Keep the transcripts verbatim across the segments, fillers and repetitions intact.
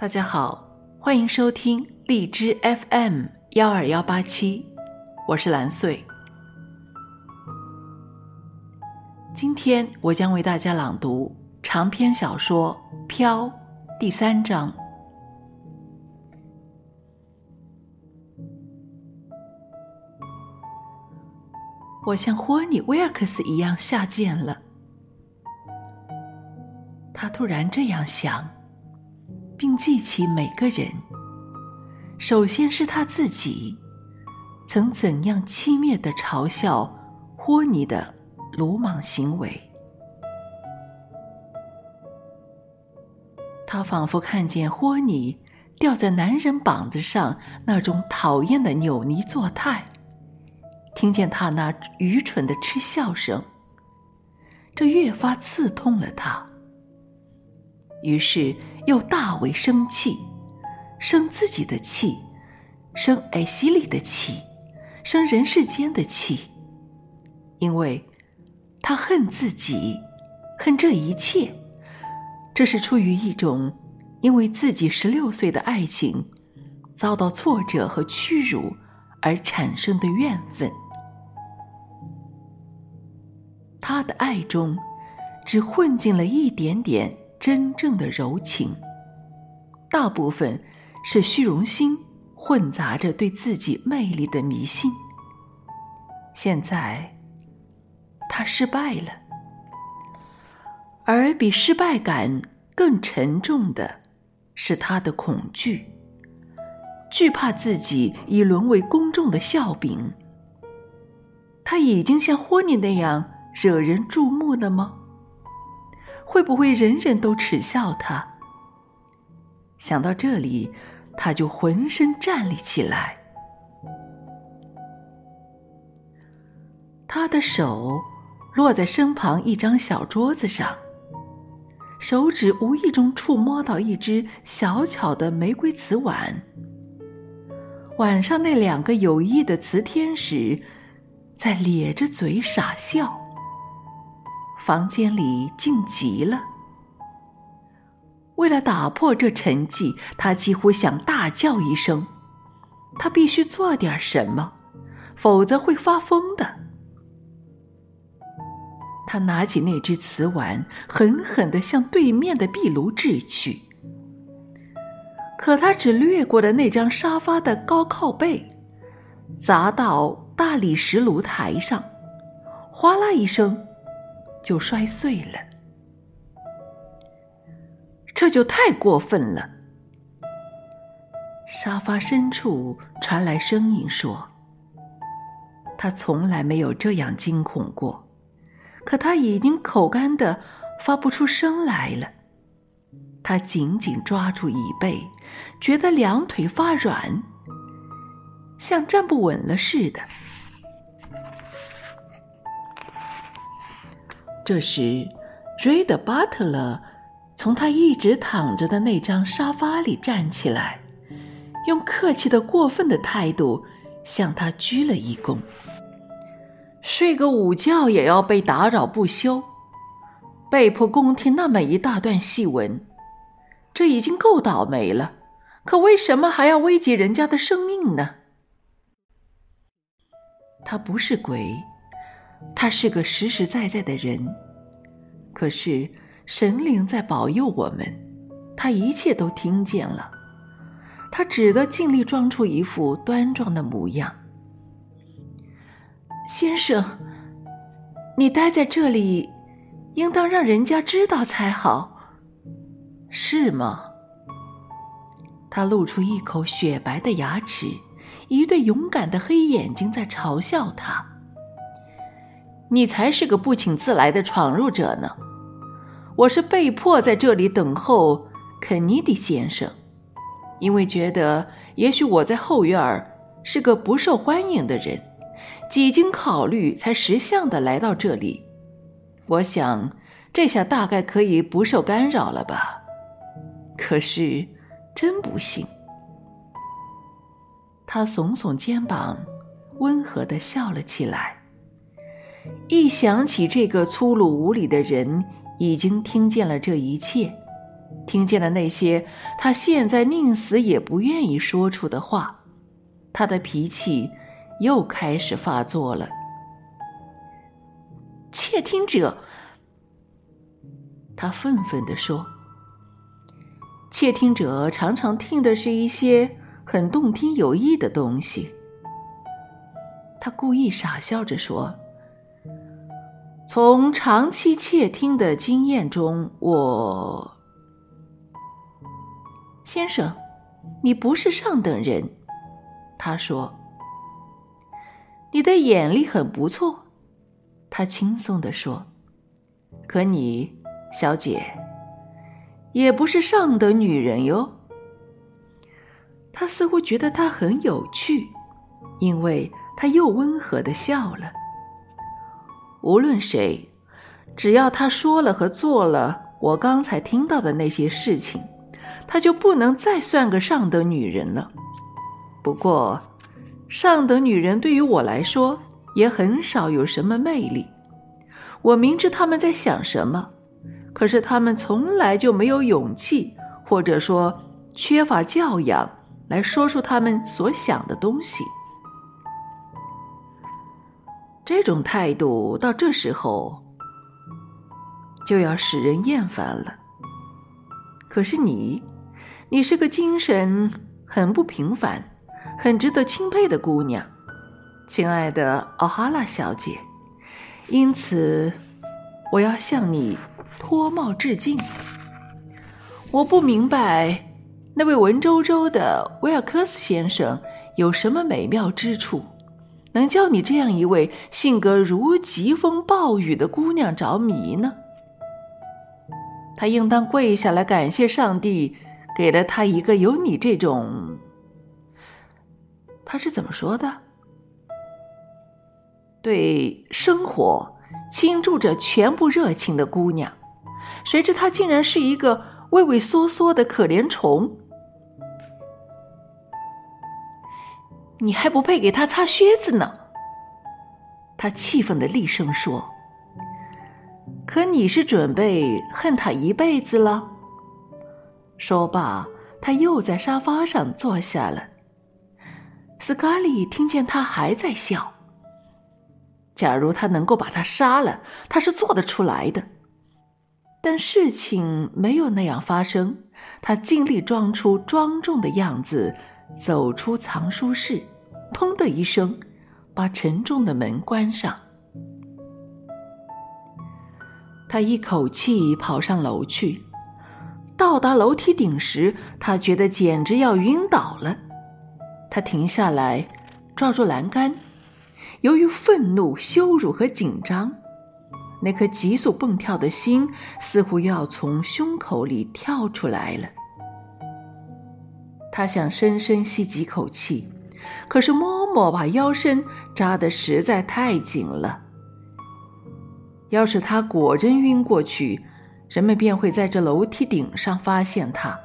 大家好，欢迎收听荔枝 F M 幺二幺八七，我是蓝穗。今天我将为大家朗读长篇小说《飘》第三章。我像霍尼威尔克斯一样下贱了，他突然这样想。并记起每个人，首先是他自己曾怎样轻蔑地嘲笑霍尼的鲁莽行为。他仿佛看见霍尼吊在男人膀子上那种讨厌的扭捏作态，听见他那愚蠢的嗤笑声，这越发刺痛了他。于是又大为生气，生自己的气，生艾希利的气，生人世间的气，因为他恨自己，恨这一切。这是出于一种因为自己十六岁的爱情遭到挫折和屈辱而产生的怨愤。他的爱中只混进了一点点真正的柔情，大部分是虚荣心混杂着对自己魅力的迷信。现在他失败了，而比失败感更沉重的是他的恐惧，惧怕自己已沦为公众的笑柄。他已经像霍尼那样惹人注目了吗？会不会人人都耻笑他？想到这里，他就浑身站立起来。他的手落在身旁一张小桌子上，手指无意中触摸到一只小巧的玫瑰瓷碗，碗上那两个有翼的瓷天使在咧着嘴傻笑。房间里静极了，为了打破这沉寂，他几乎想大叫一声。他必须做点什么，否则会发疯的。他拿起那只瓷碗，狠狠地向对面的壁炉掷去，可他只掠过了那张沙发的高靠背，砸到大理石炉台上，哗啦一声就摔碎了。这就太过分了。沙发深处传来声音说，他从来没有这样惊恐过，可他已经口干的发不出声来了。他紧紧抓住椅背，觉得两腿发软，像站不稳了似的。这时，瑞德·巴特勒从他一直躺着的那张沙发里站起来，用客气的过分的态度向他鞠了一躬。睡个午觉也要被打扰不休，被迫恭听那么一大段戏文，这已经够倒霉了，可为什么还要危及人家的生命呢？他不是鬼，他是个实实在在的人，可是神灵在保佑我们，他一切都听见了。他只得尽力装出一副端庄的模样。先生，你待在这里，应当让人家知道才好，是吗？他露出一口雪白的牙齿，一对勇敢的黑眼睛在嘲笑他。你才是个不请自来的闯入者呢！我是被迫在这里等候肯尼迪先生，因为觉得也许我在后院是个不受欢迎的人，几经考虑才识相地来到这里。我想这下大概可以不受干扰了吧？可是真不幸。他耸耸肩膀，温和地笑了起来。一想起这个粗鲁无礼的人已经听见了这一切，听见了那些他现在宁死也不愿意说出的话，他的脾气又开始发作了。窃听者，他愤愤地说，窃听者常常听的是一些很动听有益的东西。他故意傻笑着说，从长期窃听的经验中，我……先生，你不是上等人，他说。你的眼力很不错，他轻松地说，可你，小姐，也不是上等女人哟。他似乎觉得他很有趣，因为他又温和地笑了。无论谁，只要他说了和做了我刚才听到的那些事情，他就不能再算个上等女人了。不过，上等女人对于我来说也很少有什么魅力。我明知她们在想什么，可是她们从来就没有勇气，或者说缺乏教养，来说出她们所想的东西。这种态度到这时候就要使人厌烦了。可是你，你是个精神很不平凡、很值得钦佩的姑娘，亲爱的奥哈拉小姐，因此我要向你脱帽致敬。我不明白那位文绉绉的威尔科斯先生有什么美妙之处，能叫你这样一位性格如疾风暴雨的姑娘着迷呢？她应当跪下来感谢上帝给了她一个有你这种……她是怎么说的？对生活倾注着全部热情的姑娘，谁知她竟然是一个畏畏缩缩的可怜虫。你还不配给他擦靴子呢，他气愤地厉声说。可你是准备恨他一辈子了？说罢，他又在沙发上坐下了。斯卡利听见他还在笑。假如他能够把他杀了，他是做得出来的。但事情没有那样发生，他尽力装出庄重的样子，走出藏书室，砰的一声，把沉重的门关上。他一口气跑上楼去，到达楼梯顶时，他觉得简直要晕倒了。他停下来，抓住栏杆。由于愤怒、羞辱和紧张，那颗急速蹦跳的心似乎要从胸口里跳出来了。他想深深吸几口气，可是嬷嬷把腰身扎得实在太紧了。要是他果真晕过去，人们便会在这楼梯顶上发现他。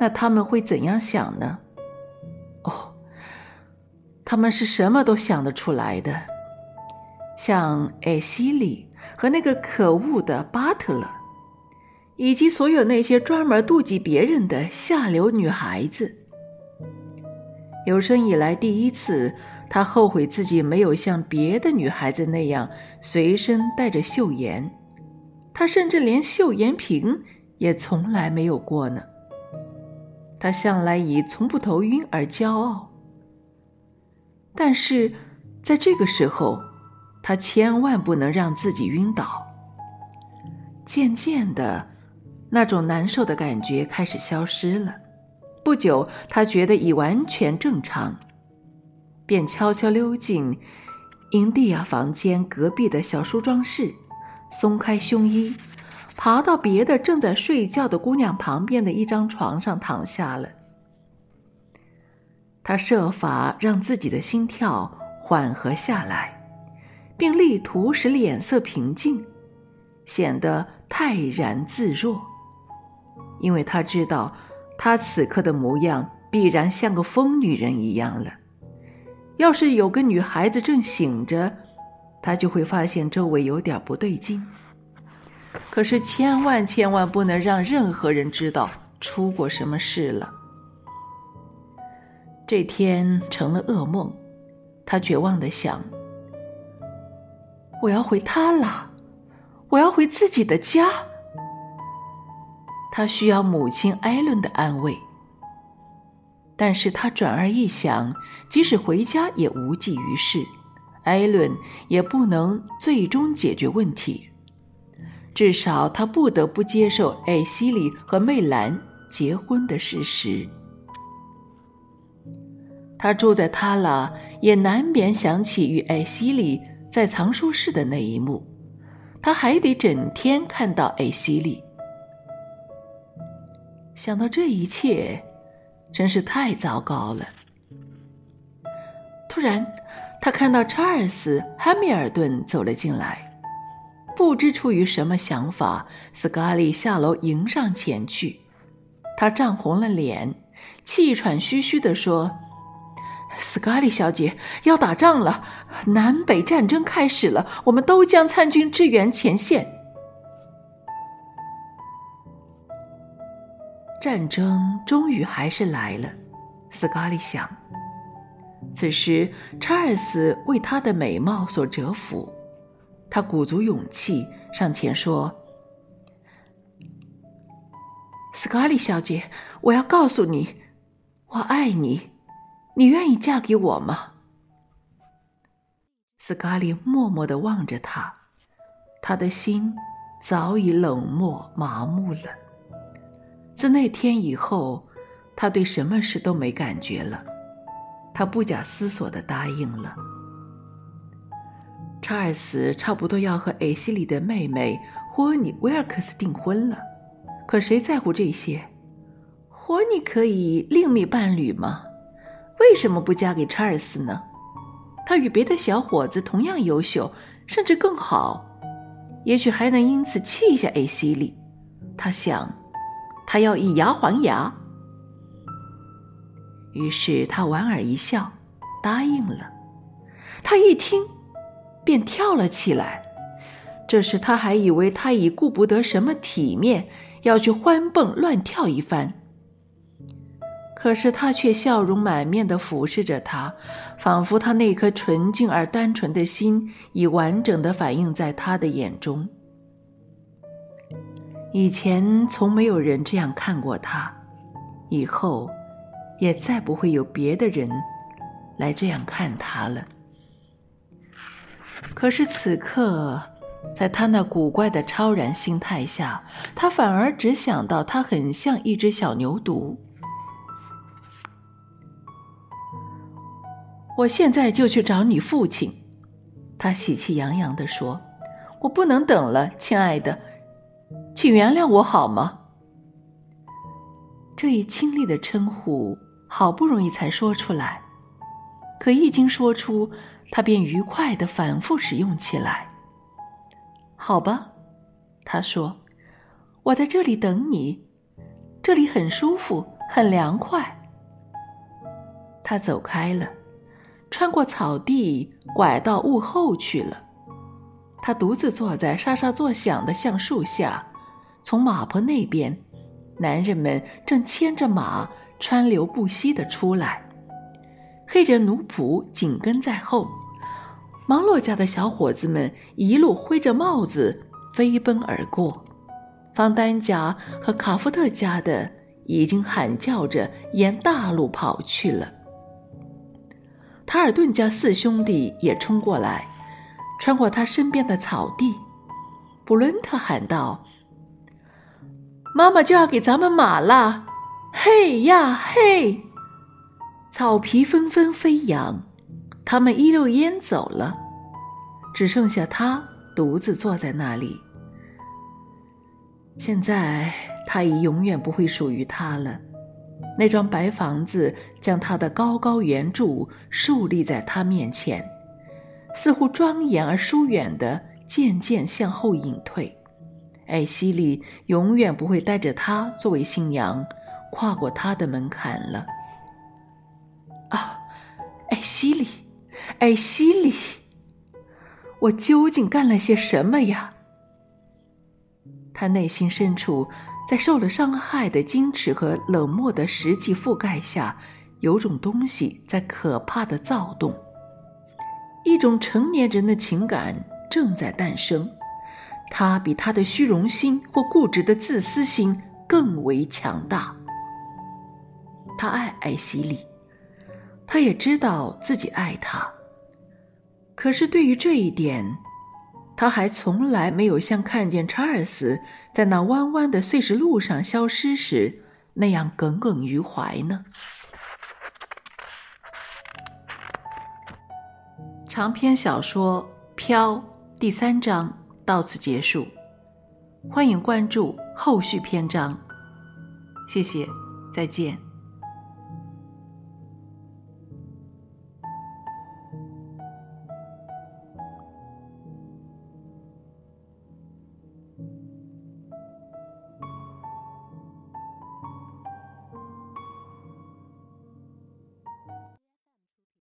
那他们会怎样想呢？哦，他们是什么都想得出来的，像艾希莉和那个可恶的巴特勒，以及所有那些专门妒忌别人的下流女孩子。有生以来第一次，她后悔自己没有像别的女孩子那样随身带着嗅盐，她甚至连嗅盐瓶也从来没有过呢。她向来以从不头晕而骄傲，但是在这个时候，她千万不能让自己晕倒。渐渐的，那种难受的感觉开始消失了。不久，他觉得已完全正常，便悄悄溜进英蒂亚房间隔壁的小梳妆室，松开胸衣，爬到别的正在睡觉的姑娘旁边的一张床上躺下了。他设法让自己的心跳缓和下来，并力图使脸色平静，显得泰然自若，因为他知道他此刻的模样必然像个疯女人一样了。要是有个女孩子正醒着，他就会发现周围有点不对劲。可是千万千万不能让任何人知道出过什么事了。这天成了噩梦，他绝望地想，我要回他了，我要回自己的家。他需要母亲艾伦的安慰，但是他转而一想，即使回家也无济于事，艾伦也不能最终解决问题。至少他不得不接受艾希里和魅兰结婚的事实。他住在塔拉，也难免想起与艾希里在藏书室的那一幕，他还得整天看到艾希里。想到这一切，真是太糟糕了。突然，他看到查尔斯·汉密尔顿走了进来，不知出于什么想法，斯卡利下楼迎上前去。他涨红了脸，气喘吁吁地说，斯卡利小姐，要打仗了，南北战争开始了，我们都将参军支援前线。战争终于还是来了，斯卡利想。此时查尔斯为她的美貌所折服，他鼓足勇气上前说，斯卡利小姐，我要告诉你，我爱你，你愿意嫁给我吗？斯卡利默默地望着他，他的心早已冷漠麻木了。自那天以后，他对什么事都没感觉了。他不假思索地答应了。查尔斯差不多要和艾希里的妹妹霍尼·威尔克斯订婚了，可谁在乎这些？霍尼可以另觅伴侣吗？为什么不嫁给查尔斯呢？他与别的小伙子同样优秀，甚至更好，也许还能因此气一下艾希里。他想，他要以牙还牙。于是他莞尔一笑，答应了。他一听，便跳了起来。这时他还以为他已顾不得什么体面，要去欢蹦乱跳一番。可是他却笑容满面地俯视着他，仿佛他那颗纯净而单纯的心已完整地反映在他的眼中。以前从没有人这样看过他，以后也再不会有别的人来这样看他了。可是此刻，在他那古怪的超然心态下，他反而只想到他很像一只小牛犊。我现在就去找你父亲，他喜气洋洋地说，我不能等了，亲爱的，请原谅我好吗？这一亲昵的称呼好不容易才说出来，可一经说出，他便愉快地反复使用起来。好吧，他说，我在这里等你，这里很舒服，很凉快。他走开了，穿过草地，拐到屋后去了。他独自坐在沙沙作响的橡树下，从马坡那边，男人们正牵着马川流不息地出来，黑人奴仆紧跟在后，芒洛家的小伙子们一路挥着帽子飞奔而过，方丹家和卡夫特家的已经喊叫着沿大路跑去了。塔尔顿家四兄弟也冲过来，穿过他身边的草地。布伦特喊道，妈妈就要给咱们马了，嘿呀嘿！草皮纷纷飞扬，他们一溜烟走了，只剩下他独自坐在那里。现在他已永远不会属于他了，那幢白房子将他的高高圆柱竖立在他面前，似乎庄严而疏远地渐渐向后隐退。艾希里永远不会带着他作为新娘跨过他的门槛了。啊，艾希里，艾希里，我究竟干了些什么呀？他内心深处，在受了伤害的矜持和冷漠的实际覆盖下，有种东西在可怕的躁动，一种成年人的情感正在诞生，它比他的虚荣心或固执的自私心更为强大。他爱艾希莉，他也知道自己爱他，可是对于这一点，他还从来没有像看见查尔斯在那弯弯的碎石路上消失时那样耿耿于怀呢。长篇小说《飘》第三章到此结束，欢迎关注后续篇章。谢谢，再见。